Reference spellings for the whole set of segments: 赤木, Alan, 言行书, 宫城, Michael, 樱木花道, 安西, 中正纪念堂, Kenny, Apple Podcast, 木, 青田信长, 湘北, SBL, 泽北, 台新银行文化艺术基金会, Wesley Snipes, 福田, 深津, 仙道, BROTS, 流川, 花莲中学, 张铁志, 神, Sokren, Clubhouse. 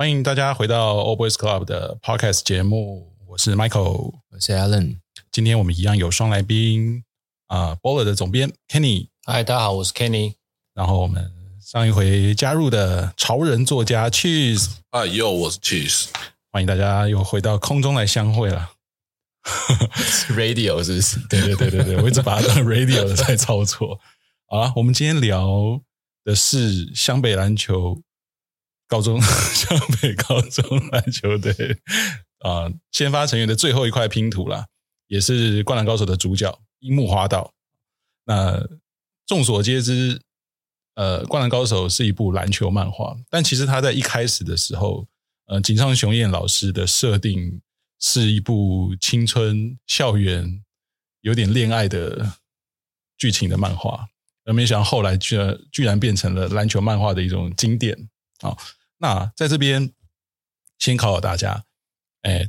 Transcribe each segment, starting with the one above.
欢迎大家回到 Old Boys Club 的 Podcast 节目，我是 Michael， 我是 Alan。 今天我们一样有双来宾Baller 的总编 Kenny。 嗨，大家好，我是 Kenny。 然后我们上一回加入的潮人作家 Cheese。 嗨，我是 Cheese。 欢迎大家又回到空中来相会了。Radio 是不是？对对对对对，我一直把它当 radio 的在操作。好啦，我们今天聊的是湘北篮球高中，湘北高中篮球队先发成员的最后一块拼图啦，也是灌篮高手的主角樱木花道。那众所皆知，灌篮高手是一部篮球漫画，但其实他在一开始的时候，井上雄彦老师的设定是一部青春校园有点恋爱的剧情的漫画，而没想到后来居然变成了篮球漫画的一种经典。好，那在这边先考考大家，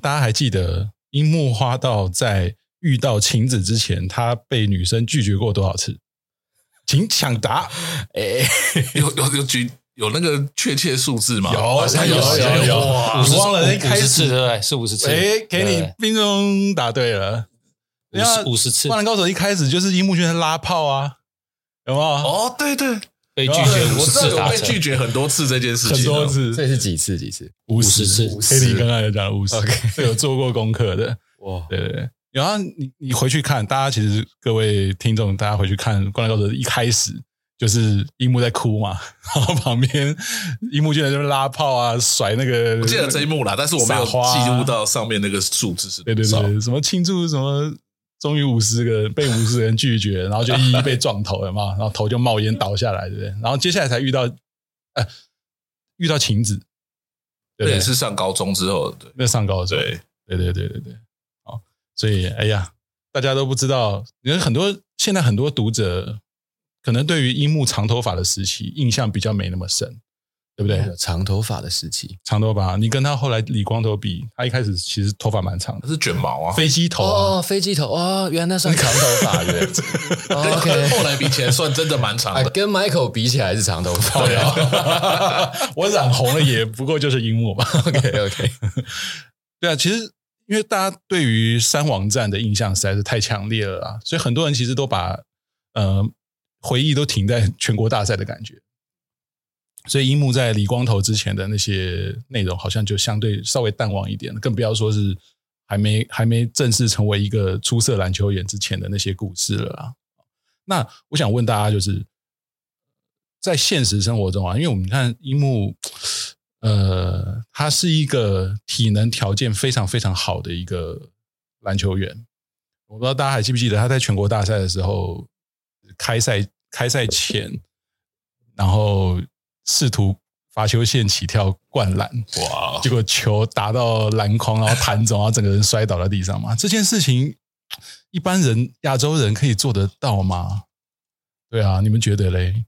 大家还记得樱木花道在遇到晴子之前，他被女生拒绝过多少次？请抢答。有那个确切数字吗？有，你忘了？50次对不对？是50次。给你冰中答对了，50次。灌篮高手一开始就是樱木圈拉炮啊，有没有？哦，对对，被拒绝50次，我被拒绝很多次这件事情，很多次。这是几次？50次。Kenny 刚才讲了50，是有做过功课的。哇，对对。然后你回去看，大家其实各位听众，大家回去看《灌篮高手》一开始。就是樱木在哭嘛，然后旁边樱木居然在那边拉炮啊，甩那个，我记得这一幕啦，但是我没有记录到上面那个数字是多少。对对对，什么庆祝什么，终于50个人被50个人拒绝，然后就一一被撞头了嘛，然后头就冒烟倒下来，对不对？然后接下来才遇到晴子，对，也是上高中之后，对，那上高中，对，好，所以哎呀，大家都不知道，因为现在很多读者。可能对于樱木长头发的时期印象比较没那么深，对不对？长头发的时期，长头发，你跟他后来理光头比，他一开始其实头发蛮长的，是卷毛啊，飞机头啊，哦，飞机头哦，原来那算长头发，原来跟后来比起来算真的蛮长的，跟 Michael 比起来是长头发。我染红了也不过就是樱木吧。OK， 对啊，其实因为大家对于三王战的印象实在是太强烈了啊，所以很多人其实都把回忆都停在全国大赛的感觉，所以樱木在理光头之前的那些内容好像就相对稍微淡忘一点，更不要说是还没正式成为一个出色篮球员之前的那些故事了啦。那我想问大家，就是在现实生活中啊，因为我们看樱木他是一个体能条件非常非常好的一个篮球员，我不知道大家还记不记得他在全国大赛的时候，开赛前，然后试图罚球线起跳灌篮，哇！结果球打到篮筐，然后弹走，然后整个人摔倒在地上嘛。这件事情，一般人亚洲人可以做得到吗？对啊，你们觉得嘞？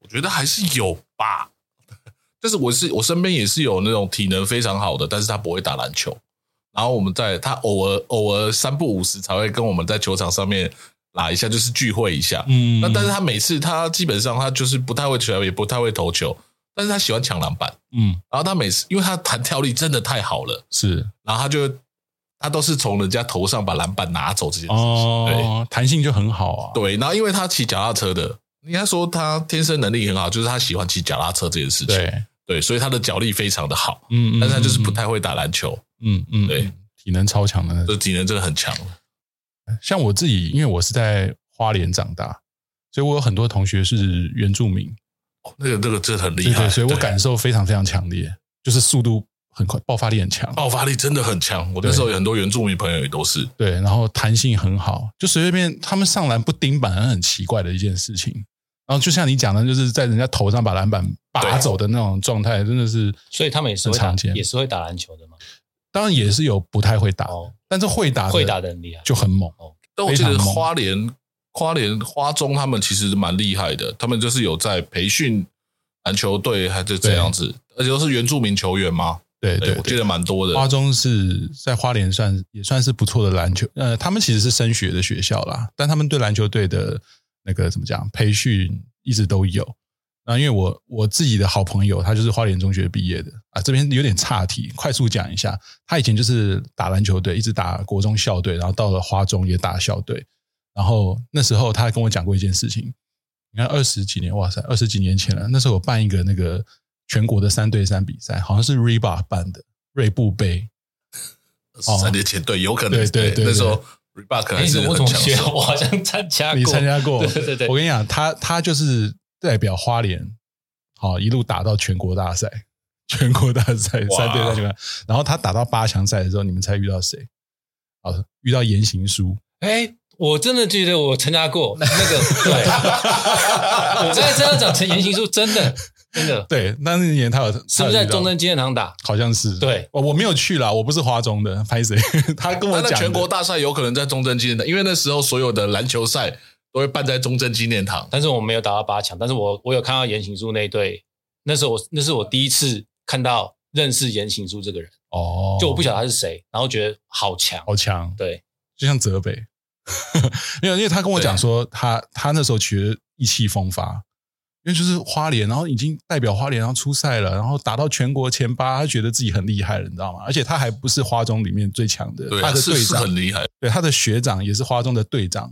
我觉得还是有吧，但是我身边也是有那种体能非常好的，但是他不会打篮球。然后我们他偶尔3不5时才会跟我们在球场上面拉一下，就是聚会一下。嗯，那但是他每次他基本上他就是不太会球，也不太会投球，但是他喜欢抢篮板。嗯，然后他每次因为他弹跳力真的太好了，是，然后他都是从人家头上把篮板拿走这件事情，哦，弹性就很好啊。对，然后因为他骑脚踏车的，应该说他天生能力很好，就是他喜欢骑脚踏车这件事情。对，所以他的脚力非常的好。嗯，但是他就是不太会打篮球。嗯嗯，对，体能超强的，这体能真的很强。像我自己，因为我是在花莲长大，所以我有很多同学是原住民。哦，那个真的很厉害，所以我感受非常非常强烈，就是速度很快，爆发力很强，爆发力真的很强。我那时候有很多原住民朋友也都是，对，然后弹性很好，就随便他们上篮不盯板，很奇怪的一件事情。然后就像你讲的，就是在人家头上把篮板拔走的那种状态，真的是，所以他们也是会打篮球的嘛。当然也是有不太会打，但是会打的很厉害，就很猛。但我记得花莲花中他们其实蛮厉害的，他们就是有在培训篮球队还是这样子，而且都是原住民球员嘛。对，我记得蛮多的。花中是在花莲也算是不错的篮球，他们其实是升学的学校啦，但他们对篮球队的那个怎么讲培训一直都有。那因为我自己的好朋友，他就是花莲中学毕业的啊，这边有点岔题，快速讲一下，他以前就是打篮球队，一直打国中校队，然后到了花中也打校队，然后那时候他跟我讲过一件事情，你看20几年，哇塞，20几年前了，那时候我办一个那个全国的3对3比赛，好像是 Reebok 办的锐步杯，3年前对，有可能对那时候。Reebok 还是很强势，我好像参加过，你参加过？对对对，我跟你讲，他就是代表花莲，好一路打到全国大赛，全国大赛3对3全国，然后他打到8强赛的时候，你们猜遇到谁？好，遇到言行书。哎，我真的觉得我参加过那个，对，我刚才这样讲，陈言行书真的对，那年他有是不是在中正纪念堂打？好像是，对，我没有去啦，我不是花中的，拍谁？他跟我讲，那全国大赛有可能在中正纪念堂，因为那时候所有的篮球赛都会办在中正纪念堂。但是我没有打到8强，但是我有看到言行书那一队，那时候那是我第一次看到认识言行书这个人哦，就我不晓得他是谁，然后觉得好强，好强，对，就像泽北，因为他跟我讲说他那时候觉得意气风发。因为就是花莲，然后已经代表花莲，然后出赛了，然后打到全国前8，他觉得自己很厉害了，你知道吗？而且他还不是花中里面最强的，对、啊，他的队长是很厉害，对，他的学长也是花中的队长，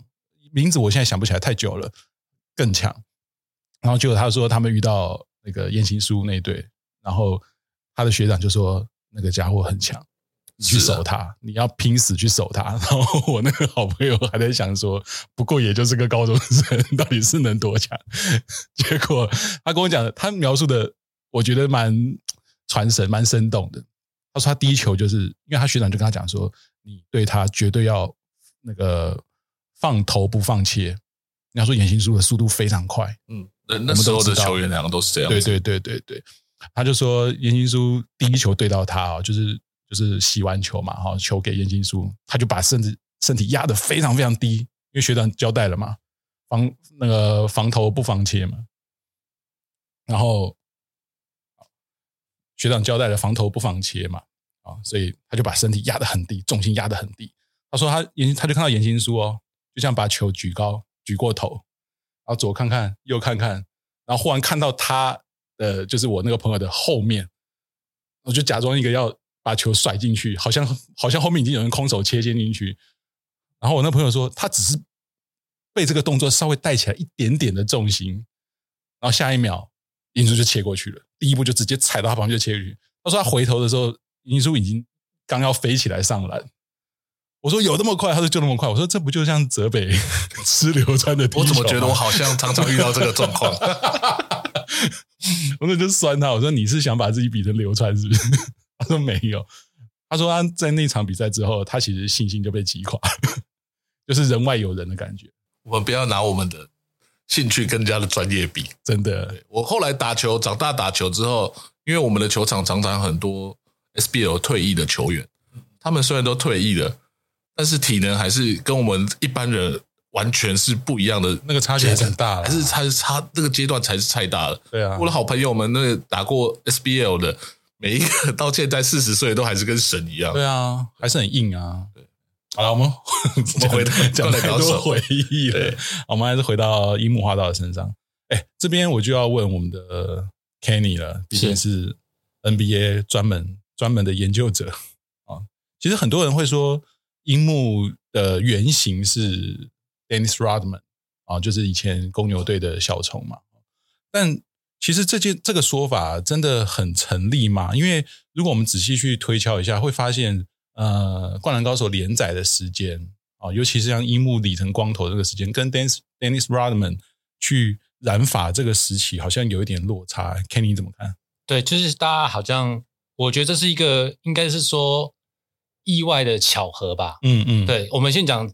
名字我现在想不起来，太久了，更强。然后结果他说他们遇到那个言行书那队，然后他的学长就说那个家伙很强，你去守他、啊，你要拼死去守他。然后我那个好朋友还在想说，不过也就是个高中生，到底是能多强？结果他跟我讲，他描述的我觉得蛮传神、蛮生动的。他说他第一球就是，因为他学长就跟他讲说，你对他绝对要那个放头不放切。你要说言行书的速度非常快，嗯，那时候的球员两个都是这样子，对。他就说言行书第一球对到他哦，就是洗完球嘛，球给言行书，他就把身体压得非常非常低，因为学长交代了嘛，防头不防切嘛。然后学长交代了防头不防切嘛，所以他就把身体压得很低，重心压得很低。他说他就看到言行书哦，就像把球举高，举过头，然后左看看右看看，然后忽然看到他的就是我那个朋友的后面，我就假装一个要。把球甩进去，好像后面已经有人空手切进去。然后我那朋友说，他只是被这个动作稍微带起来一点点的重心，然后下一秒言行书就切过去了，第一步就直接踩到他旁边就切过去。他说他回头的时候，言行书已经刚要飞起来上篮。我说有那么快？他说就那么快。我说这不就像泽北吃流川的踢球吗？我怎么觉得我好像常常遇到这个状况？我就酸他，我说你是想把自己比成流川是不是？他说没有，他说他在那场比赛之后，他其实信心就被击垮，就是人外有人的感觉。我们不要拿我们的兴趣跟人家的专业比，真的。我后来打球，长大打球之后，因为我们的球场常常很多 SBL 退役的球员，他们虽然都退役了，但是体能还是跟我们一般人完全是不一样的，那个差距还是很大了，还是差那个阶段才是太大了。对啊，我的好朋友们那个打过 SBL 的。每一个到现在40岁都还是跟神一样，对啊，还是很硬啊。对，好了，我们回到讲太多回忆了，我们还是回到樱木花道的身上。哎，这边我就要问我们的 Kenny 了，毕竟是 NBA 专门的研究者啊。其实很多人会说樱木的原型是 Dennis Rodman 啊，就是以前公牛队的小虫嘛，但。其实这个说法真的很成立吗？因为如果我们仔细去推敲一下，会发现《灌篮高手》连载的时间啊，尤其是像樱木理成光头这个时间，跟 Dennis Rodman 去染发这个时期，好像有一点落差。Kenny 怎么看？对，就是大家好像，我觉得这是一个应该是说意外的巧合吧。嗯嗯，对，我们先讲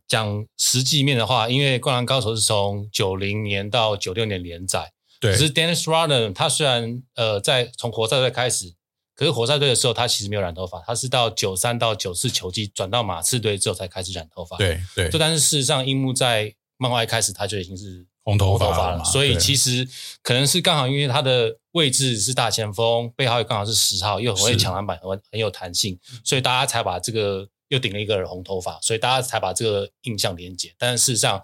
实际面的话，因为《灌篮高手》是从90年到96年连载。可是 Dennis Rodman 他虽然从活塞队开始，可是活塞队的时候他其实没有染头发，他是到93到94球季转到马刺队之后才开始染头发。对对，就但是事实上樱木在漫画一开始他就已经是红头发了，所以其实可能是刚好因为他的位置是大前锋，背号又刚好是10号，又很会抢篮板，很有弹性，所以大家才把这个又顶了一个红头发，所以大家才把这个印象连结。但是事实上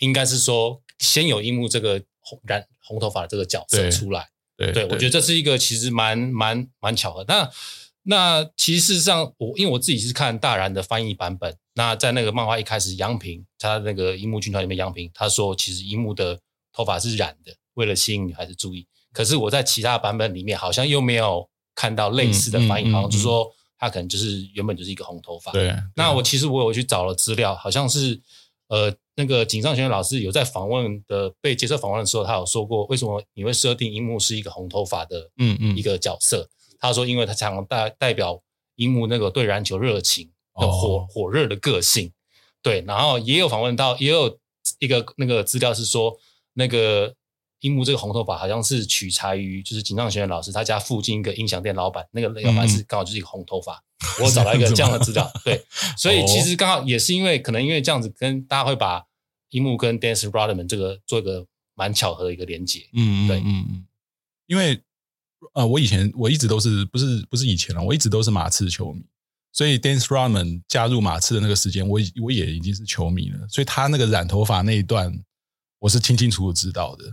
应该是说先有樱木这个红头发的这个角色出来。对，我觉得这是一个其实蛮巧合。那其实事实上因为我自己是看大然的翻译版本，那在那个漫画一开始，杨平他那个樱木军团里面，杨平他说其实樱木的头发是染的，为了吸引女孩子注意。可是我在其他版本里面好像又没有看到类似的翻译，好像就是说他可能就是原本就是一个红头发。对，那我有去找了资料，好像是那个井上雄彦老师有在访问的被接受访问的时候，他有说过为什么你会设定樱木是一个红头发的一个角色。他说因为他常常代表樱木那个对篮球热情的火热的个性。对，然后也有访问到，也有一个那个资料是说那个樱木这个红头发好像是取材于就是井上雄彦老师他家附近一个音响店老板，那个老板是刚好就是一个红头发。我找到一个这样的资料，对，所以其实刚好也是因为可能因为这样子，跟大家会把樱木跟 Dennis Rodman 这个做一个蛮巧合的一个连结。对，因为我一直都是不是以前了，我一直都是马刺球迷，所以 Dennis Rodman 加入马刺的那个时间，我也已经是球迷了，所以他那个染头发那一段我是清清楚楚知道的。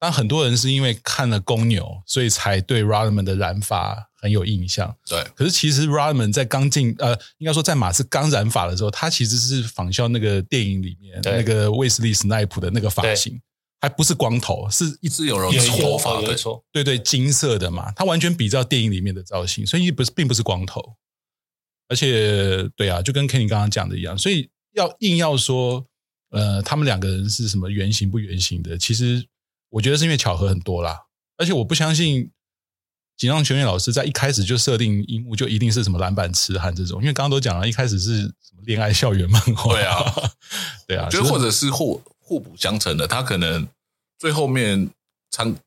但很多人是因为看了公牛，所以才对 Rodman 的染发很有印象。对，可是其实 Rodman 在刚进应该说在马刺刚染发的时候，他其实是仿效那个电影里面那个 Wesley Snipes 的那个发型，还不是光头，是一直有人搓头发的，对，金色的嘛，他完全比照电影里面的造型，所以并不是光头。而且对啊，就跟 Kenny 刚刚讲的一样，所以硬要说他们两个人是什么原型不原型的，其实我觉得是因为巧合很多啦，而且我不相信井上雄彦老师在一开始就设定樱木就一定是什么篮板痴汉这种，因为刚刚都讲了，一开始是什么恋爱校园漫画。对啊，对啊，就或者是互补相成的，他可能最后面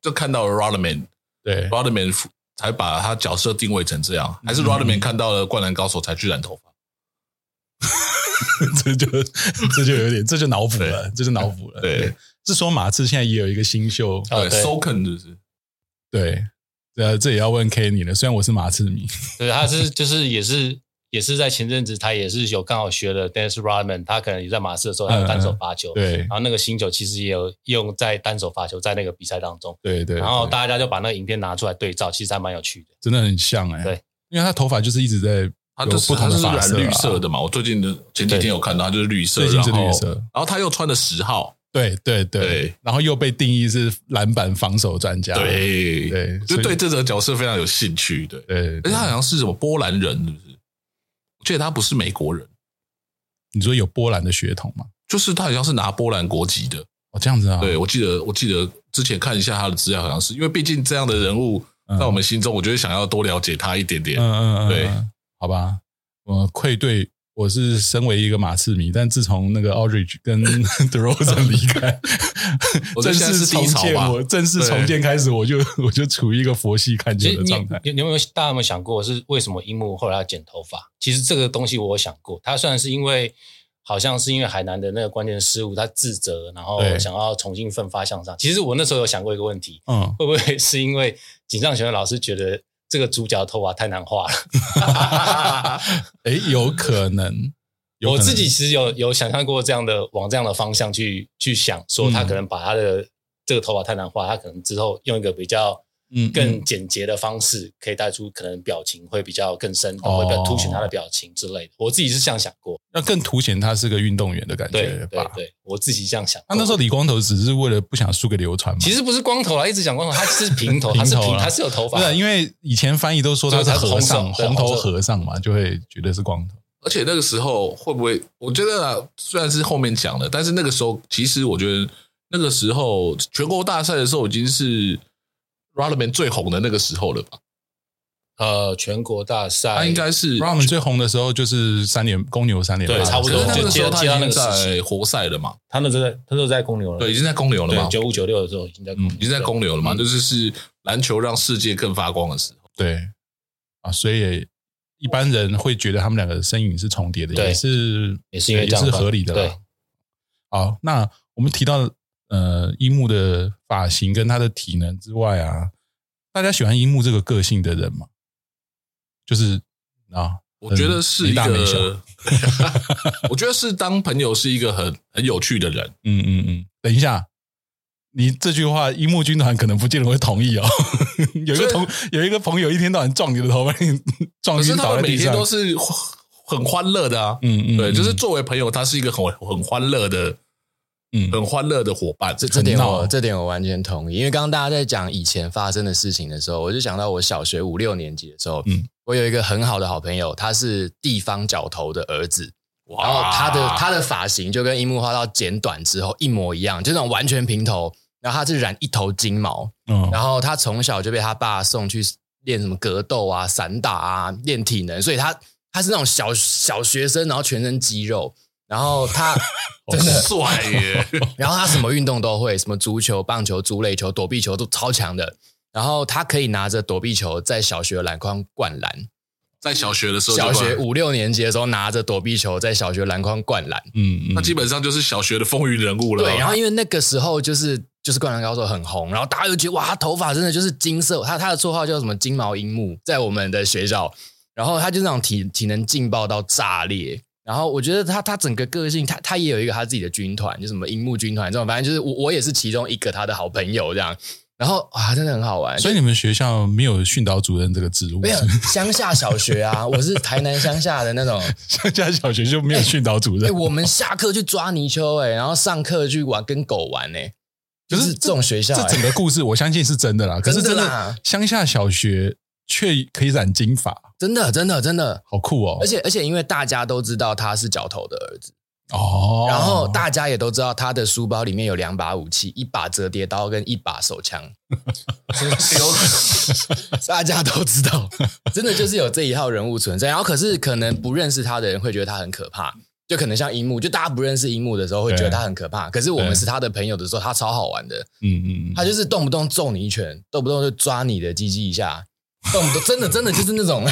就看到了 Rodman， 对 Rodman 才把他角色定位成这样，还是 Rodman 看到了灌篮高手才去染头发？这就有点，这就脑补了。对，是说马刺现在也有一个新秀，对 ，Sokren 就是对，这也要问 Kenny 了。虽然我是马刺迷，对，他是就是也是在前阵子，他也是有刚好学了 Dennis Rodman， 他可能也在马刺的时候，他有单手发球，对，然后那个新球其实也有用在单手发球在那个比赛当中，对，然后大家就把那个影片拿出来对照，其实还蛮有趣的，真的很像对，因为他头发就是一直在。他是染绿色的嘛，我最近前几天有看到他就是绿色，最近是绿色，然后他又穿了10号，对，然后又被定义是篮板防守专家，对，就对这个角色非常有兴趣，对，而且他好像是什么波兰人，是不是？我记得他不是美国人，你说有波兰的血统吗？就是他好像是拿波兰国籍的，哦，这样子啊，对，我记得之前看一下他的资料，好像是因为毕竟这样的人物在我们心中，我觉得想要多了解他一点点，对。好吧，我愧对我是身为一个马刺迷，但自从那个 Aldridge 跟 DeRozan 离开，正式重建开始，我就处于一个佛系看球的状态。大家有没有想过是为什么樱木后来要剪头发？其实这个东西我有想过，他虽然是因为好像是因为海南的那个关键失误，他自责，然后想要重新奋发向上。其实我那时候有想过一个问题，会不会是因为井上雄彦老师觉得？这个主角的头发太难画了、有可能，我自己其实有想象过这样的往这样的方向去想，说他可能把他的这个头发太难画，他可能之后用一个比较更简洁的方式，可以带出可能表情会比较更生动，会比较凸显他的表情之类的。我自己是这样想过，那更凸显他是个运动员的感觉吧？对，我自己这样想。他那时候理光头只是为了不想输给流川嘛？其实不是光头啦，一直讲光头，他是平头，他是有头发。对，因为以前翻译都说他是和尚，红头和尚嘛，就会觉得是光头。而且那个时候会不会？我觉得啊，虽然是后面讲的，但是那个时候其实我觉得那个时候全国大赛的时候已经是。Rodman 最红的那个时候了吧？全国大赛，他应该是 Rodman 最红的时候，就是公牛三连败，对，差不多。那个时候他已经在活塞了嘛？他那时候在公牛了，对，已经在公牛了嘛？95、96的时候已经在公牛了嘛？就是篮球让世界更发光的时候，对啊，所以一般人会觉得他们两个身影是重叠的，也是因为这样也是合理的啦。好，那我们提到。樱木的发型跟他的体能之外啊，大家喜欢樱木这个个性的人吗？就是啊，我觉得是一个，我觉得是当朋友是一个很有趣的人。等一下，你这句话樱木军团可能不见得会同意哦。有一个朋友一天到晚撞你的头，把你撞晕倒在地上。可是他们每天都是很欢乐的啊，对，就是作为朋友，他是一个很欢乐的。很欢乐的伙伴，这点我完全同意。因为刚刚大家在讲以前发生的事情的时候，我就想到我小学5、6年级的时候，我有一个很好的好朋友，他是地方角头的儿子，然后他的发型就跟樱木花道剪短之后一模一样，就那种完全平头，然后他是染一头金毛，然后他从小就被他爸送去练什么格斗啊、散打啊、练体能，所以他是那种小学生，然后全身肌肉。然后他真的帅耶！然后他什么运动都会，什么足球、棒球、足垒球、躲避球都超强的。然后他可以拿着躲避球在小学篮筐灌篮，在小学的时候，小学5、6年级的时候拿着躲避球在小学篮筐灌篮。那基本上就是小学的风云人物了。对，然后因为那个时候就是灌篮高手很红，然后大家就觉得哇，他头发真的就是金色，他的绰号叫什么金毛樱木，在我们的学校。然后他就那种体能劲爆到炸裂。然后我觉得他整个个性，他也有一个他自己的军团，就什么樱木军团这种，反正就是我也是其中一个他的好朋友这样。然后啊，真的很好玩。所以你们学校没有训导主任这个职务？没有，乡下小学啊，我是台南乡下的那种乡下小学就没有训导主任。我们下课去抓泥鳅然后上课去玩跟狗玩就是这种学校这整个故事我相信是真的啦。可是真的乡下小学却可以染金发。真的好酷哦！而且因为大家都知道他是角头的儿子哦，然后大家也都知道他的书包里面有2把武器，1把折叠刀跟1把手枪大家都知道，真的就是有这一号人物存在。然后可是可能不认识他的人会觉得他很可怕，就可能像樱木，就大家不认识樱木的时候会觉得他很可怕，可是我们是他的朋友的时候他超好玩的。他就是动不动揍你一拳，动不动就抓你的鸡鸡一下，真的就是那种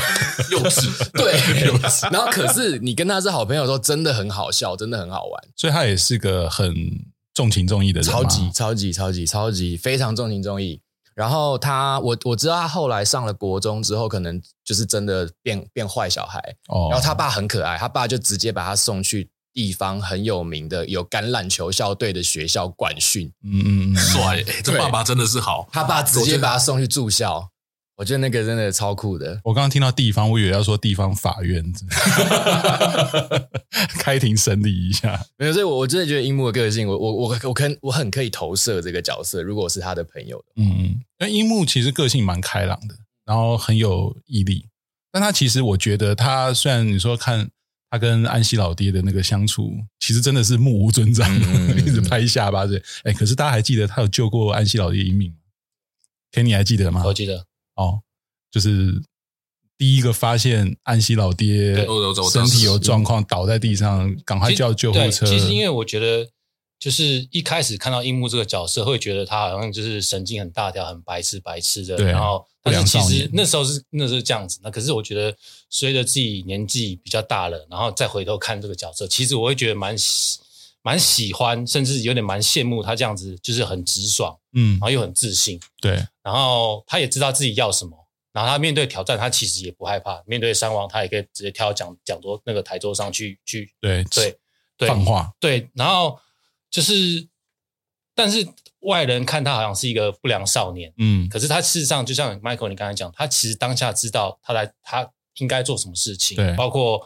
幼稚，对，幼稚。然后可是你跟他是好朋友的时候，真的很好笑，真的很好玩。所以他也是个很重情重义的人，超级非常重情重义。然后我知道他后来上了国中之后，可能就是真的变坏小孩。然后他爸很可爱，他爸就直接把他送去地方很有名的有橄榄球校队的学校管训。帅这爸爸真的是好，他爸直接把他送去住校。我觉得那个真的超酷的。我刚刚听到地方，我以为要说地方法院开庭审理一下。没有，所以我真的觉得樱木的个性，我很可以投射这个角色。如果我是他的朋友的话，因为樱木其实个性蛮开朗的，然后很有毅力。但他其实我觉得他虽然你说看他跟安西老爹的那个相处，其实真的是目无尊长，一直拍下巴子。可是大家还记得他有救过安西老爹一命吗？Kenny还记得吗？我记得。就是第一个发现安西老爹身体有状况倒在地上，赶快叫救护车。其实因为我觉得就是一开始看到樱木这个角色会觉得他好像就是神经很大条，很白痴的，然后但是其实那时候是这样子。那可是我觉得随着自己年纪比较大了，然后再回头看这个角色，其实我会觉得蛮喜欢，甚至有点蛮羡慕他这样子，就是很直爽，然后又很自信，对，然后他也知道自己要什么，然后他面对挑战，他其实也不害怕，面对山王，他也可以直接跳讲桌那个台桌上去，对，放话，对，然后就是，但是外人看他好像是一个不良少年，可是他事实上就像 Michael 你刚才讲，他其实当下知道他应该做什么事情，对，包括。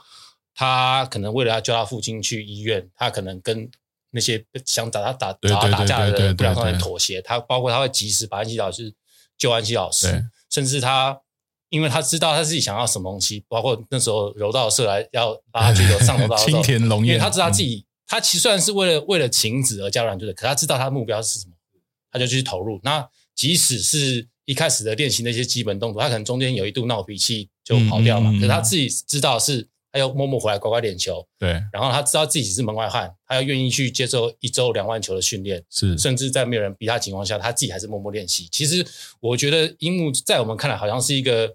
他可能为了要救他父亲去医院，他可能跟那些想找他打架的人不良少年妥协。他包括他会及时把安西老师救安西老师，甚至他因为他知道他自己想要什么东西，包括那时候柔道社来要拉他去上柔道青田龙彦，因为他知道他自己，他其实虽然是为了晴子而加入篮球队，可他知道他的目标是什么，他就去投入。那即使是一开始的练习那些基本动作，他可能中间有一度闹脾气就跑掉了，可是他自己知道是。他又默默回来乖乖练球，对，然后他知道自己是门外汉，他又愿意去接受1周2万球的训练，是，甚至在没有人逼他情况下，他自己还是默默练习。其实我觉得樱木在我们看来好像是一个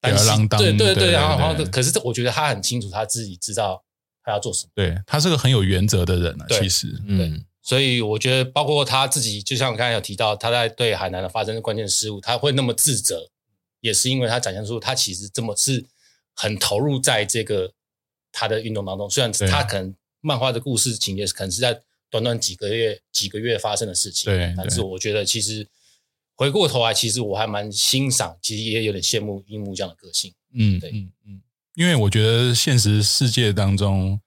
吊儿郎当，对，然后可是我觉得他很清楚他自己知道他要做什么，对，他是个很有原则的人啊，其实，对，所以我觉得包括他自己，就像我刚才有提到，他在对海南的发生关键失误，他会那么自责，也是因为他展现出他其实这么是。很投入在这个他的运动当中，虽然他可能漫画的故事情节可能是在短短几个月发生的事情。对，但是我觉得其实回过头来，其实我还蛮欣赏，其实也有点羡慕樱木这样的个性。嗯，对，嗯，因为我觉得现实世界当中，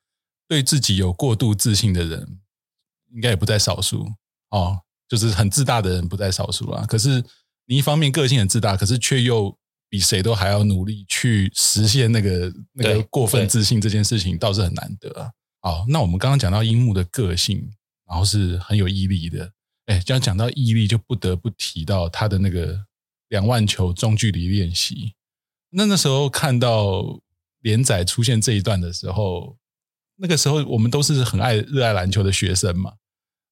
对自己有过度自信的人，应该也不在少数哦。就是很自大的人不在少数啦。可是你一方面个性很自大，可是却又比谁都还要努力去实现那个过分自信这件事情，倒是很难得啊。好，那我们刚刚讲到樱木的个性，然后是很有毅力的。哎，这样讲到毅力，就不得不提到他的那个20000球中距离练习。那时候看到连载出现这一段的时候，那个时候我们都是很热爱篮球的学生嘛。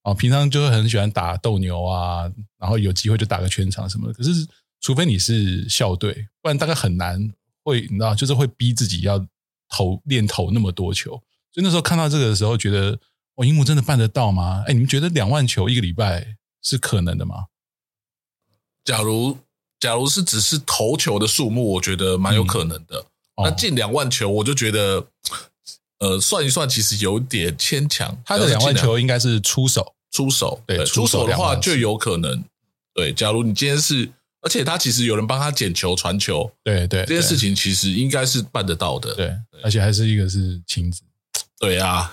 哦，平常就很喜欢打斗牛啊，然后有机会就打个全场什么的。可是除非你是校队，不然大概很难会，你知道，就是会逼自己要练投那么多球。所以那时候看到这个的时候，觉得哦，樱木真的办得到吗？哎，你们觉得20000球一个礼拜是可能的吗？假如是只是投球的数目，我觉得蛮有可能的。那近20000球，我就觉得算一算，其实有点牵强。他的20000球应该是出手，对，出手的话就有可能。对，假如你今天是，而且他其实有人帮他捡球、传球，对，这件事情其实应该是办得到的。对，而且还是一个是亲子。对啊，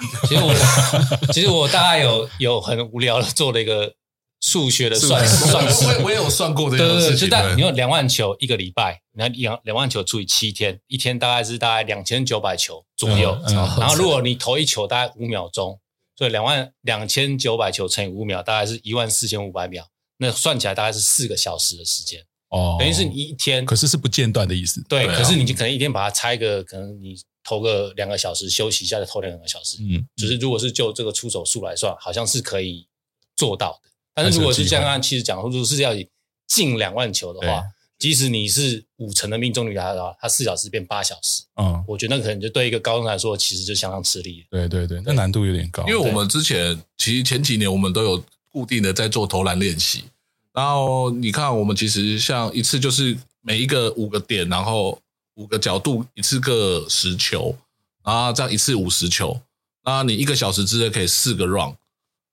其实我大概有很无聊的做了一个数学的算式，我也有算过这件事情。就大概你有20000球一个礼拜，然后20000球除以7天，一天大概2900球左右。然后如果你投一球大概5秒钟，所以2900球乘以5秒，大概是14500秒，那算起来大概是4个小时的时间。哦，等于是你一天，可是不间断的意思。对，可是你就可能一天把它拆个，可能你投个2个小时休息一下，再投2个小时。嗯，就是如果是就这个出手数来算，好像是可以做到的。但是如果是像刚刚其实讲，如果是要以近20000球的话，即使你是50%的命中率达到，它4小时变8小时。嗯，我觉得那可能就对一个高中来说，其实就相当吃力。对，那难度有点高。因为我们之前其实前几年我们都有固定的在做投篮练习，然后你看我们其实像一次就是每一个5个点，然后5个角度，一次各10球，然后这样一次50球，那你1个小时之内可以4个 round，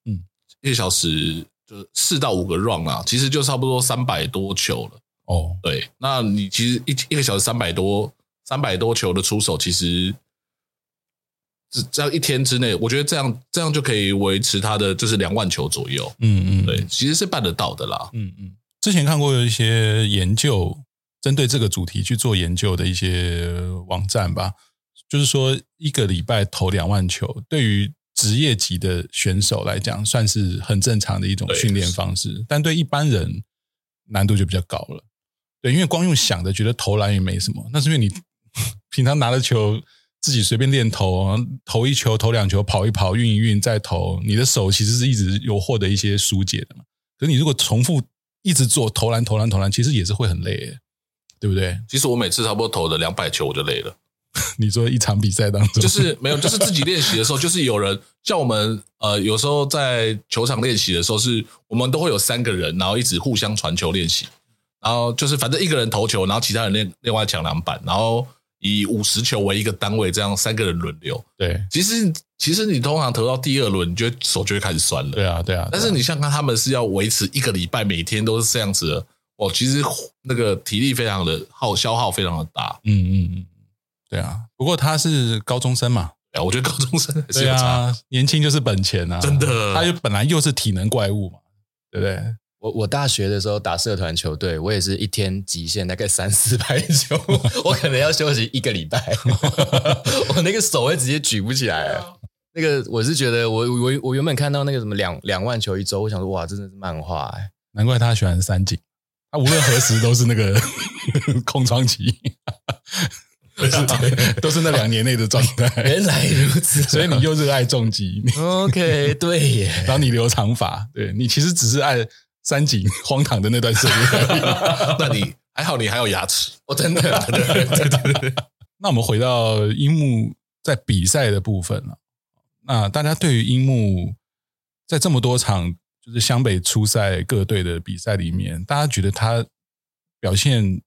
嗯，1小时。就4到5个 round 啦，其实就差不多300多球了。哦，对，那你其实一个小时300多球的出手，其实这样一天之内，我觉得这样就可以维持他的就是20000球左右。嗯嗯，对，其实是办得到的啦。嗯嗯，之前看过有一些研究，针对这个主题去做研究的一些网站吧，就是说一个礼拜投20000球，对于职业级的选手来讲算是很正常的一种训练方式，但对一般人难度就比较高了。对，因为光用想的觉得投篮也没什么，那是因为你平常拿了球自己随便练投，投一球投2球跑一跑运一运再投，你的手其实是一直有获得一些疏解的嘛。可是你如果重复一直做投篮，其实也是会很累耶，对不对？其实我每次差不多投的200球我就累了。你说一场比赛当中，就是没有，就是自己练习的时候，就是有人像我们有时候在球场练习的时候，是我们都会有3个人，然后一直互相传球练习，然后就是反正一个人投球，然后其他人另外抢篮板，然后以50球为一个单位，这样3个人轮流。对，其实你通常投到第2轮，你就手就会开始酸了。对啊。但是你像看他们是要维持一个礼拜，每天都是这样子的，哦，其实那个体力非常的消耗非常的大。嗯。对啊，不过他是高中生嘛，啊，我觉得高中生还是有差，年轻就是本钱啊，真的，他就本来又是体能怪物嘛，对不对？我大学的时候打社团球队，我也是一天极限大概300-400球，我可能要休息1个礼拜，我那个手会直接举不起来。那个我是觉得我原本看到那个什么20000球一周，我想说哇，真的是漫画哎，难怪他喜欢三井，他无论何时都是那个空窗期。都是那2年内的状态。原来如此，所以你又热爱重击。OK， 对耶。然后你留长发，对，你其实只是爱三井荒唐的那段时间。那你还好，你还有牙齿。我真的。对。那我们回到樱木在比赛的部分了。那大家对于樱木在这么多场就是湘北出赛各队的比赛里面，大家觉得他表现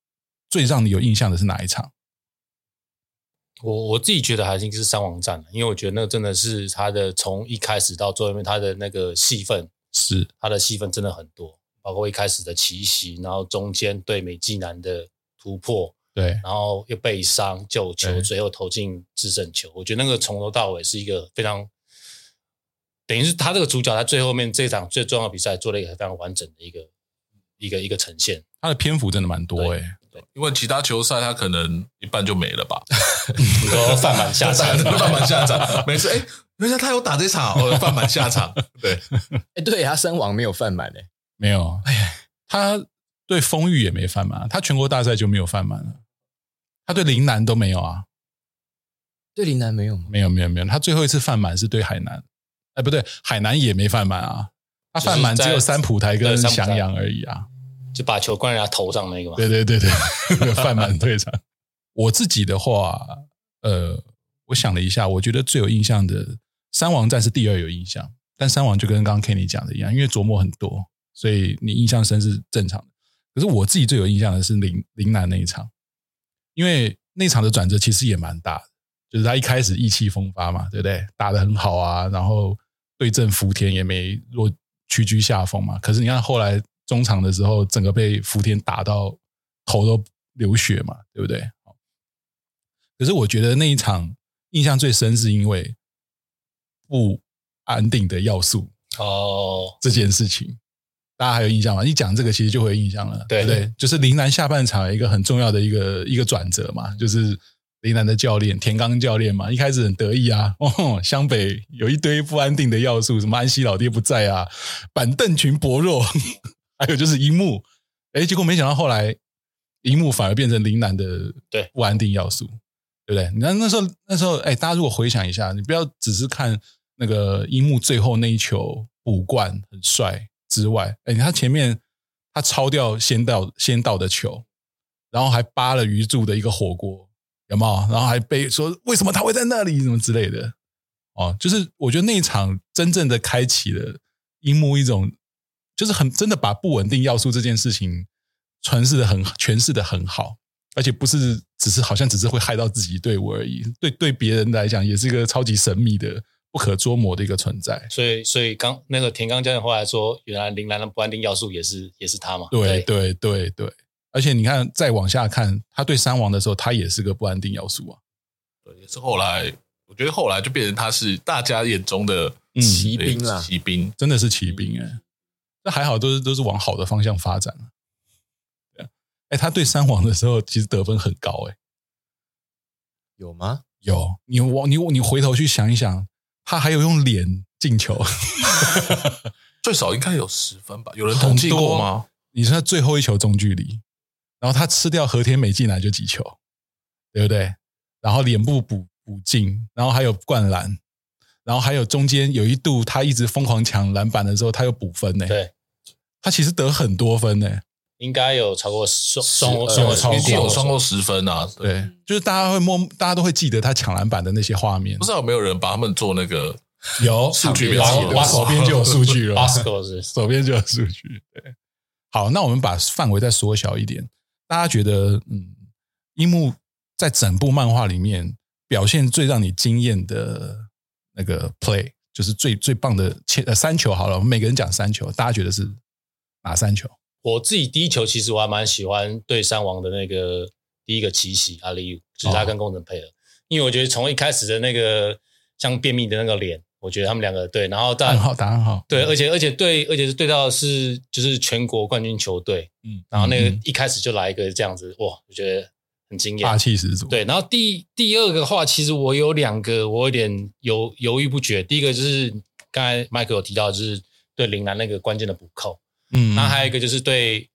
最让你有印象的是哪一场？我自己觉得还是三王战，因为我觉得那真的是他的从一开始到最后面，他的那个戏份是他的戏份真的很多，包括一开始的奇袭，然后中间对美纪男的突破，对，然后又被伤救球，最后投进制胜球。我觉得那个从头到尾是一个非常，等于是他这个主角在最后面这场最重要的比赛做了一个非常完整的一个呈现。他的篇幅真的蛮多欸。因为其他球赛他可能一半就没了吧，你说饭满下场，饭满下场，每次哎，原来他有打这场，饭满下场，对，哎，对他三王没有饭满哎，没有，他对丰裕也没饭满，他全国大赛就没有饭满了，他对陵南都没有啊，对陵南没有吗？没有，他最后一次饭满是对海南，哎，不对，海南也没饭满啊，他饭满只有三浦台跟翔阳而已啊。就把球灌在他头上那个嘛。对，犯满退场。我自己的话，我想了一下，我觉得最有印象的三王战是第二有印象，但三王就跟刚刚 Kenny 讲的一样，因为琢磨很多，所以你印象深是正常的。可是我自己最有印象的是陵南那一场，因为那场的转折其实也蛮大的，就是他一开始意气风发嘛，对不对？打得很好啊，然后对阵福田也没弱，屈居下风嘛。可是你看后来。中场的时候整个被福田打到头都流血嘛，对不对？可是我觉得那一场印象最深是因为不安定的要素哦，这件事情大家还有印象吗？一讲这个其实就会有印象了， 对不对？就是陵南下半场有一个很重要的一个转折嘛，就是陵南的教练田刚教练嘛，一开始很得意啊，湘北有一堆不安定的要素，什么安西老爹不在啊，板凳群薄弱。还有就是樱木，哎，结果没想到后来樱木反而变成陵南的不安定要素， 对不对？你看那时候，哎，大家如果回想一下，你不要只是看那个樱木最后那一球补冠很帅之外，哎，他前面他抄掉仙道的球，然后还扒了鱼柱的一个火锅，有没有？然后还被说为什么他会在那里什么之类的，哦，就是我觉得那一场真正的开启了樱木一种。就是很真的把不稳定要素这件事情诠释的很好，而且不是只是会害到自己队伍而已，对别人来讲也是一个超级神秘的不可捉摸的一个存在。所以刚那个田刚教练后来说，原来陵南的不安定要素也是他嘛。对，而且你看再往下看，他对三王的时候，他也是个不安定要素啊。对，也是后来我觉得后来就变成他是大家眼中的骑兵啦，骑兵真的是骑兵哎。那还好都是往好的方向发展。哎，他对三王的时候其实得分很高哎。有吗？有。你回头去想一想，他还有用脸进球。最少应该有10分吧，有人统计过吗？你说他最后一球中距离，然后他吃掉和田美纪男就几球。对不对？然后脸部补进，然后还有灌篮。然后还有中间有一度他一直疯狂抢篮板的时候，他又补分呢。对，他其实得很多分呢，应该有超过双，一定有超过10分啊。对，就是大家都会记得他抢篮板的那些画面。不知道有没有人把他们做那个有数据表，我手边就有数据了，手边就有数据。对，好，那我们把范围再缩小一点，大家觉得樱木在整部漫画里面表现最让你惊艳的。那个 play 就是最棒的3球好了，我们每个人讲3球，大家觉得是哪3球？我自己第一球其实我还蛮喜欢对三王的那个第一个奇袭阿里，就是他跟工程配合，因为我觉得从一开始的那个像便秘的那个脸，我觉得他们两个对，然后打很好，对，而且是对到是就是全国冠军球队，然后那个一开始就来一个这样子，哇，我觉得。很惊艳，霸气十足。对，然后第二个的话，其实我有2个，我有点犹豫不决。第一个就是刚才 Michael 有提到，就是对陵南那个关键的补扣，那还有一个就是对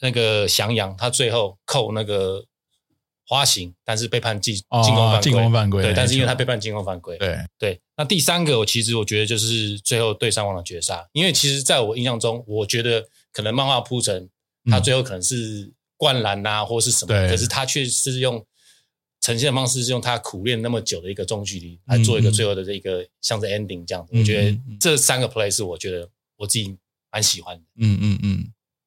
那个翔阳，他最后扣那个花形，但是被判进攻犯规，对，但是因为他被判进攻犯规，对。那第3个，我觉得就是最后对三王的绝杀，因为其实在我印象中，我觉得可能漫画铺陈，他最后可能是。灌篮啊，或是什么，可是他却是用呈现的方式，是用他苦练那么久的一个中距离来做一个最后的这个像是 ending 这样子。我觉得这3个 play 是我觉得我自己蛮喜欢的。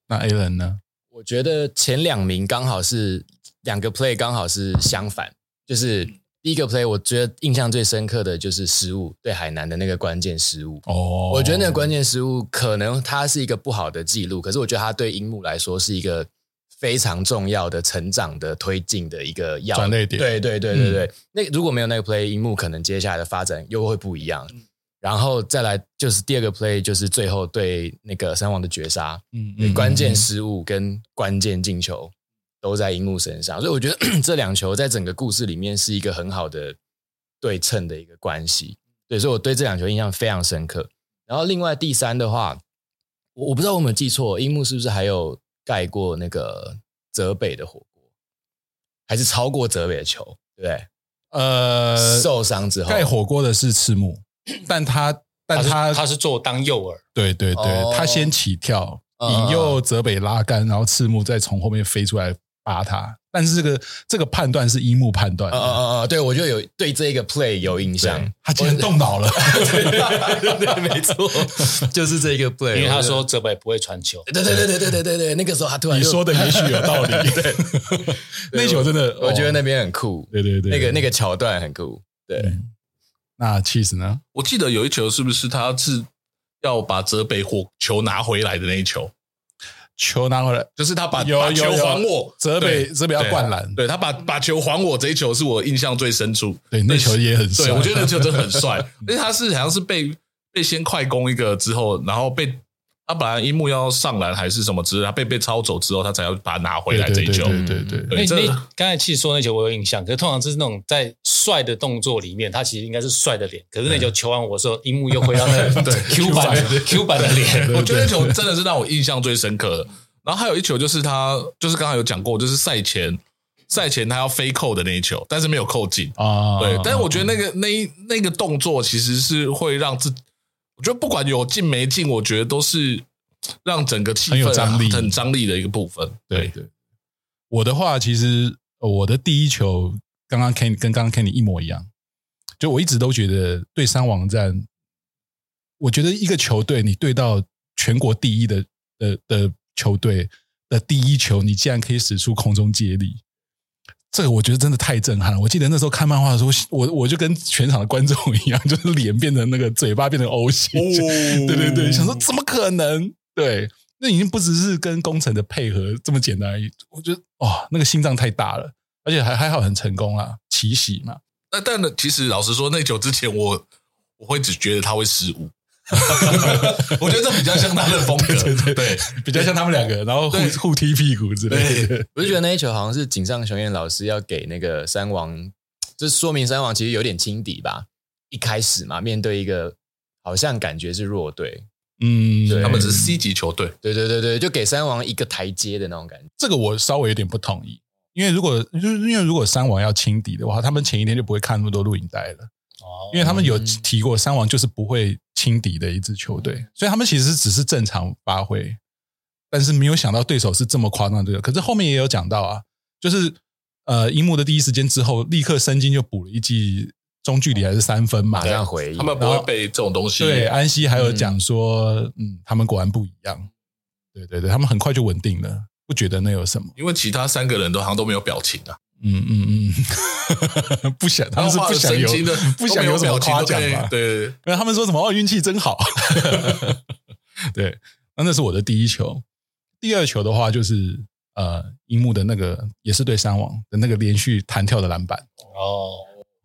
那 Alan 呢？我觉得前2名刚好是2个 play 刚好是相反，就是第一个 play 我觉得印象最深刻的就是失误，对海南的那个关键失误。哦，我觉得那个关键失误可能它是一个不好的记录，可是我觉得它对樱木来说是一个非常重要的成长的推进的一个要转捩点。对对对对对，那如果没有那个 play， 樱木可能接下来的发展又会不一样。然后再来就是第二个 play， 就是最后对那个山王的绝杀，关键失误跟关键进球都在樱木身上，所以我觉得这两球在整个故事里面是一个很好的对称的一个关系。对，所以我对这两球印象非常深刻。然后另外第三的话，我不知道我有没有记错，樱木是不是还有盖过那个泽北的火锅，还是超过泽北的球，对不对？受伤之后盖火锅的是赤木。但他是做当诱饵，对对对，他先起跳，引诱泽北拉杆，然后赤木再从后面飞出来拔他。但是这个判断是樱木判断的，对，我就有对这个 play 有印象，他竟然动脑了，对，没错，就是这个 play， 因为他说泽北不会传球，对对对对对对对对，那个时候他突然你说的也许有道理，对，那球真的，我觉得那边很酷，对对对，那个桥段很酷，对。那 Cheese 呢？我记得有一球是不是他是要把泽北火球拿回来的那一球？球拿回来就是他把球还我，泽北要灌篮，对，他把球还我，这一球是我印象最深处。对，那球也很帅，对，我觉得那球真的很帅，因为他是好像是被先快攻一个之后，然后被他本来樱木要上篮还是什么之类，他被抄走之后，他才要把它拿回来这一球。对对对对对。那刚才其实说那球我有印象，可是通常是那种在帅的动作里面，他其实应该是帅的脸，可是那球球完我说樱木又回到那个 Q 版的脸。我觉得那球真的是让我印象最深刻的。然后还有一球就是他就是刚才有讲过，就是赛前他要飞扣的那一球，但是没有扣进啊。对，但是我觉得那个动作其实是会让自己。我觉得不管有进没进，我觉得都是让整个气氛很张力的一个部分。对对，我的话其实我的第一球刚刚 Kenny 跟刚刚 Kenny 一模一样，就我一直都觉得对山王战，我觉得一个球队你对到全国第一的球队的第一球，你竟然可以使出空中接力。这个我觉得真的太震撼了。我记得那时候看漫画的时候，我就跟全场的观众一样，就是脸变成那个嘴巴变成 O 型，对对对，想说怎么可能？对，那已经不只是跟工程的配合这么简单而已。我觉得哇，那个心脏太大了，而且还好很成功啦，奇袭嘛。那但其实老实说，那球之前我会只觉得他会失误。我觉得这比较像他的风格，对对 对, 对，比较像他们两个，然后互踢屁股之类的。我就觉得那一球好像是井上雄彦老师要给那个山王，就是说明山王其实有点轻敌吧。一开始嘛，面对一个好像感觉是弱队，他们只是 C 级球队，对对对对，就给山王一个台阶的那种感觉。这个我稍微有点不同意，因为如果山王要轻敌的话，他们前一天就不会看那么多录影带了。因为他们有提过山王就是不会轻敌的一支球队，所以他们其实只是正常发挥，但是没有想到对手是这么夸张的对手。可是后面也有讲到啊，就是樱木的第一时间之后立刻深津就补了一记中距离还是3分嘛，这样回应他们不会被这种东西。对，安西还有讲说他们果然不一样，对对对，他们很快就稳定了，不觉得那有什么，因为其他三个人都好像都没有表情啊。不想，他们是不想有什么夸奖嘛？对，因为他们说什么运气真好。对，那是我的第一球。第二球的话就是樱木的那个也是对山王的那个连续弹跳的篮板。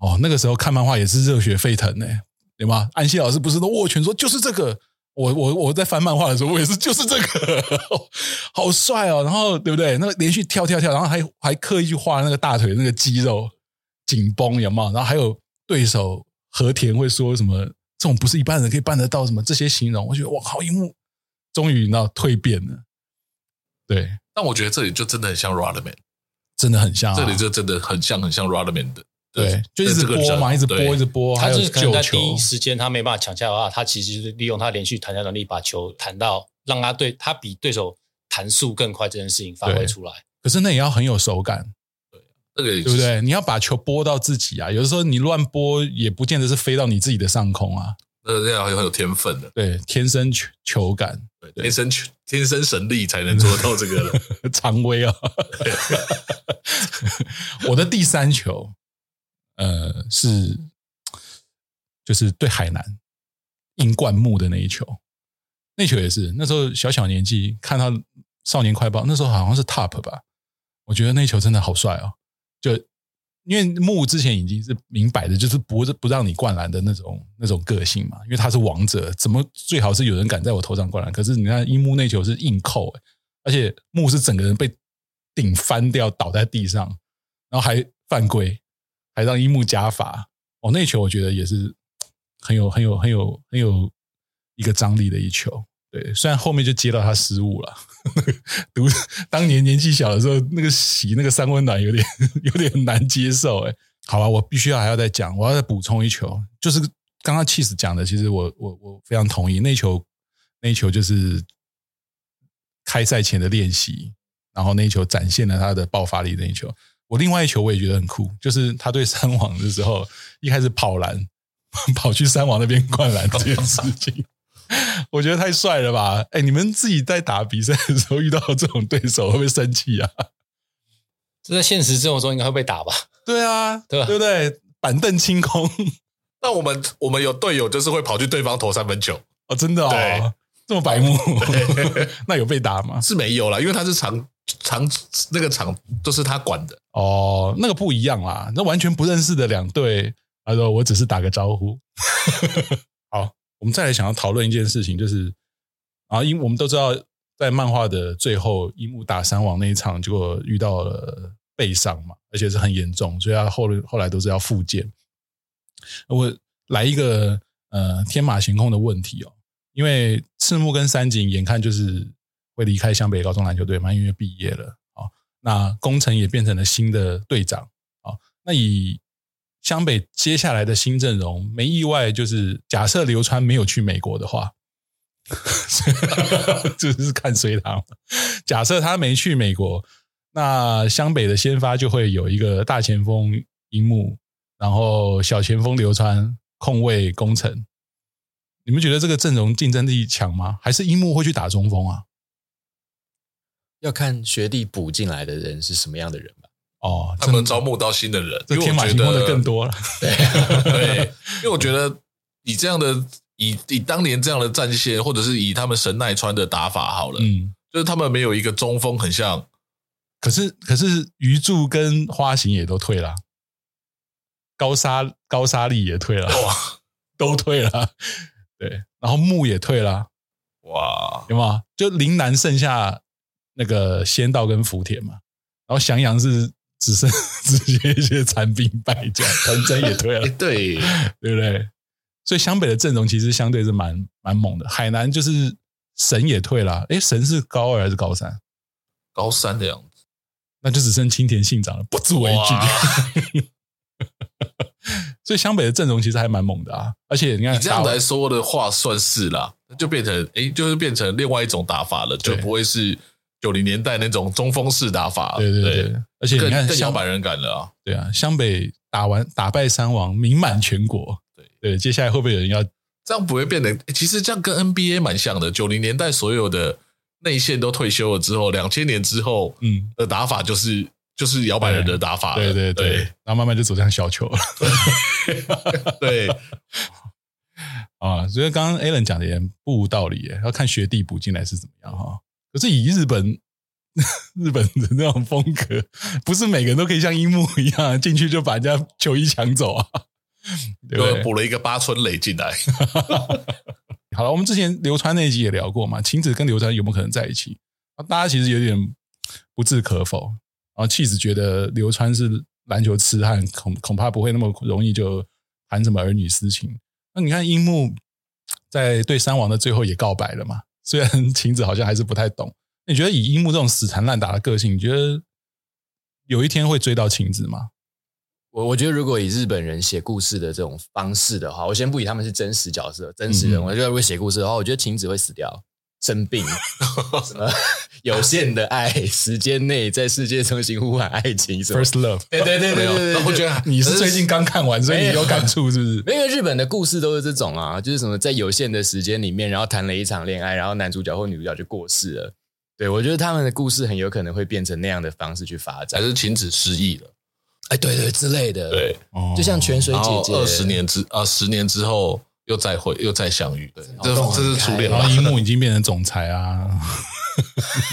哦，那个时候看漫画也是热血沸腾呢，对吗？安西老师不是都握拳说就是这个。我在翻漫画的时候，我也是就是这个，好帅哦！然后对不对？那个连续跳，然后还刻意去画那个大腿那个肌肉紧绷，有没有？然后还有对手和田会说什么？这种不是一般人可以办得到，什么这些形容，我觉得哇，好，樱木终于那蜕变了。对，但我觉得这里就真的很像 Rodman， 真的很像、啊，这里就真的很像 Rodman 的。对，就一直播嘛，一直播，一直播。他就是可能在第一时间他没办法抢下的话，他其实是利用他连续弹跳能力把球弹到，让他比对手弹速更快这件事情发挥出来。可是那也要很有手感，对不对？你要把球拨到自己啊，有的时候你乱拨也不见得是飞到你自己的上空啊。那很有天分的，对，天生球感，对，天生神力才能做到这个了。常威啊！我的第三球。是就是对海南英冠幕的那一球，那球也是那时候小小年纪看到少年快报，那时候好像是 top 吧，我觉得那球真的好帅哦，就因为木之前已经是明摆的就是不让你灌篮的那种个性嘛，因为他是王者，怎么最好是有人敢在我头上灌篮，可是你看樱木那球是硬扣、欸、而且木是整个人被顶翻掉倒在地上，然后还犯规还让樱木加罚哦，那球我觉得也是很有一个张力的一球，对，虽然后面就接到他失误了当年年纪小的时候那个洗那个三温暖有点难接受诶。好吧，我必须还要再讲，我要再补充一球，就是刚刚 Cheese 讲的，其实我非常同意，那一球就是开赛前的练习，然后那一球展现了他的爆发力，那一球。我另外一球我也觉得很酷，就是他对山王的时候一开始跑篮跑去山王那边灌篮这件事情我觉得太帅了吧！哎，你们自己在打比赛的时候遇到这种对手会不会生气啊？这在现实生活中应该会被打吧？对啊，对不对？板凳清空。那我们有队友就是会跑去对方投三分球哦，真的哦，这么白目。那有被打吗？是没有啦，因为他是场那个场就是他管的哦，那个不一样啦，那完全不认识的两队，他说我只是打个招呼。好。我们再来想要讨论一件事情，就是啊，因为我们都知道在漫画的最后樱木打山王那一场结果遇到了背伤嘛，而且是很严重，所以他后来都是要复健。我来一个天马行空的问题哦，因为赤木跟三井眼看就是会离开湘北高中篮球队嘛，因为毕业了啊、哦，那宫城也变成了新的队长啊、哦，那以湘北接下来的新阵容，没意外就是假设流川没有去美国的话就是看谁他了，假设他没去美国，那湘北的先发就会有一个大前锋樱木，然后小前锋流川，控卫宫城，你们觉得这个阵容竞争力强吗？还是樱木会去打中锋啊？要看学弟补进来的人是什么样的人吧。哦，他们招募到新的人，这天马行空的更多了。对，因为我觉得以这样的以当年这样的战线，或者是以他们神奈川的打法好了，嗯，就是他们没有一个中锋很像。可是鱼柱跟花形也都退了，高沙利也退了，哇，都退了。对，然后木也退了，哇，有没有？就陵南剩下那个仙道跟福田嘛，然后翔阳是。只剩一些残兵败将，藤真也退了，对对不对？所以湘北的阵容其实相对是蛮猛的。海南就是神也退了，诶，神是高二还是高三？高三的样子，那就只剩青田信长了，不足为惧。所以湘北的阵容其实还蛮猛的啊，而且你看，你这样来说的话，算是啦，就变成就是变成另外一种打法了，就不会是。90年代那种中锋式打法，对对 对, 对，而且你看更有百人感了啊！对啊，湘北打败山王，名满全国。对对，接下来会不会有人要这样？不会变得，其实这样跟 NBA 蛮像的。90年代所有的内线都退休了之后，2000年之后，的打法就是摇摆人的打法了，对对 对, 对，然后慢慢就走向小球了。对。对啊，所以刚刚 Alan 讲的也不无道理耶，要看学弟补进来是怎么样哈。可是以日本的那种风格，不是每个人都可以像樱木一样进去就把人家球衣抢走啊，对不对？补了一个八村垒进来。好了，我们之前流川那一集也聊过嘛，晴子跟流川有没有可能在一起？大家其实有点不置可否，然后妻子觉得流川是篮球痴汉，恐怕不会那么容易就谈什么儿女私情。那你看樱木在对山王的最后也告白了嘛。虽然晴子好像还是不太懂，你觉得以樱木这种死缠烂打的个性，你觉得有一天会追到晴子吗？我觉得如果以日本人写故事的这种方式的话，我先不以他们是真实角色、真实人物，我觉得如果写故事的话，我觉得晴子会死掉、生病，什么有限的爱，时间内在世界中心呼喊爱情什么 ，First Love， 对对对对对对，我觉得你是最近刚看完，所以你有感触是不是？因为日本的故事都是这种啊，就是什么在有限的时间里面，然后谈了一场恋爱，然后男主角或女主角就过世了。对，我觉得他们的故事很有可能会变成那样的方式去发展，还是晴子失忆了。哎，对对之类的，对，就像泉水姐姐，20年之后又再相遇，对，这是初恋。然后樱木已经变成总裁啊，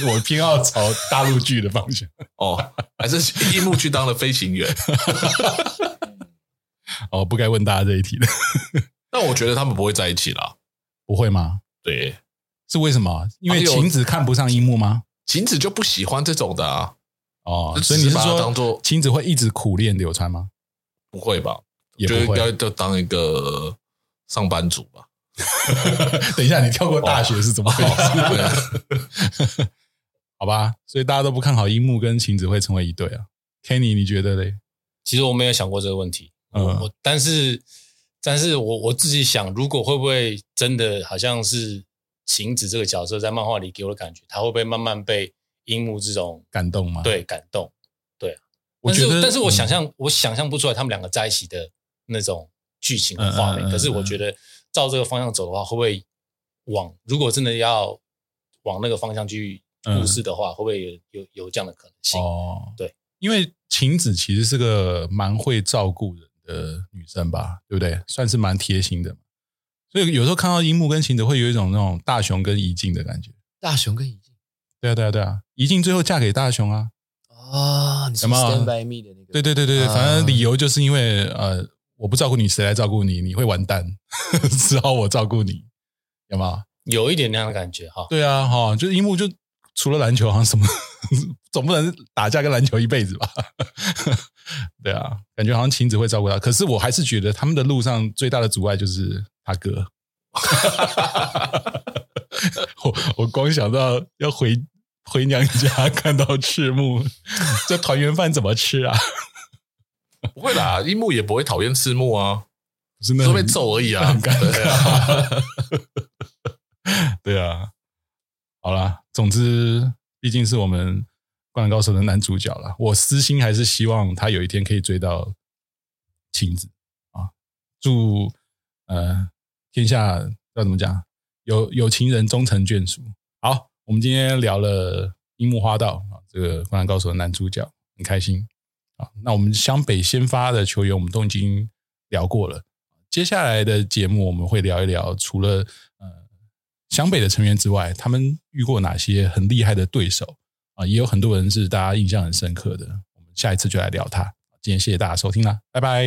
我偏要朝大陆剧的方向。哦，还是樱木去当了飞行员。哦，不该问大家这一题的。但我觉得他们不会在一起啦。不会吗？对，是为什么？因为晴子看不上樱木吗？晴子就不喜欢这种的啊。哦，所以你是说晴子会一直苦恋柳川吗？不会吧，也不会，就当一个上班族吧。等一下，你跳过大学是怎么回事？好吧，所以大家都不看好樱木跟晴子会成为一对啊。Kenny， 你觉得嘞？其实我没有想过这个问题，但是我自己想，如果会不会真的好像是晴子这个角色在漫画里给我的感觉，他会不会慢慢被樱木这种感动吗？对，感动，对啊。但是我想象不出来他们两个在一起的那种剧情和画面。可是我觉得照这个方向走的话，会不会如果真的要往那个方向去故事的话，会不会有这样的可能性？哦，对，因为晴子其实是个蛮会照顾人的女生吧，对不对？算是蛮贴心的，所以有时候看到樱木跟晴子，会有一种那种大雄跟宜静的感觉。大雄跟宜静，对啊，对啊，对啊，宜静最后嫁给大雄啊！啊，你是 Stand by Me 的那个？对对对对，反正理由就是因为我不照顾你，谁来照顾你？你会完蛋，只好我照顾你，有吗？有一点那样的感觉哈。对啊，哈，就是樱木就除了篮球，好像什么总不能打架跟篮球一辈子吧？对啊，感觉好像晴子会照顾他，可是我还是觉得他们的路上最大的阻碍就是他哥。我光想到要回娘家看到赤木，这团圆饭怎么吃啊？不会啦，樱木也不会讨厌赤木啊，真的被揍而已啊，很尴尬。对啊，好啦，总之毕竟是我们灌篮高手的男主角啦，我私心还是希望他有一天可以追到晴子啊！祝天下要怎么讲，有情人终成眷属。好，我们今天聊了樱木花道啊，这个灌篮高手的男主角，很开心啊。那我们湘北先发的球员我们都已经聊过了，接下来的节目我们会聊一聊除了湘北的成员之外，他们遇过哪些很厉害的对手啊，也有很多人是大家印象很深刻的，我们下一次就来聊他。今天谢谢大家收听啦，拜拜。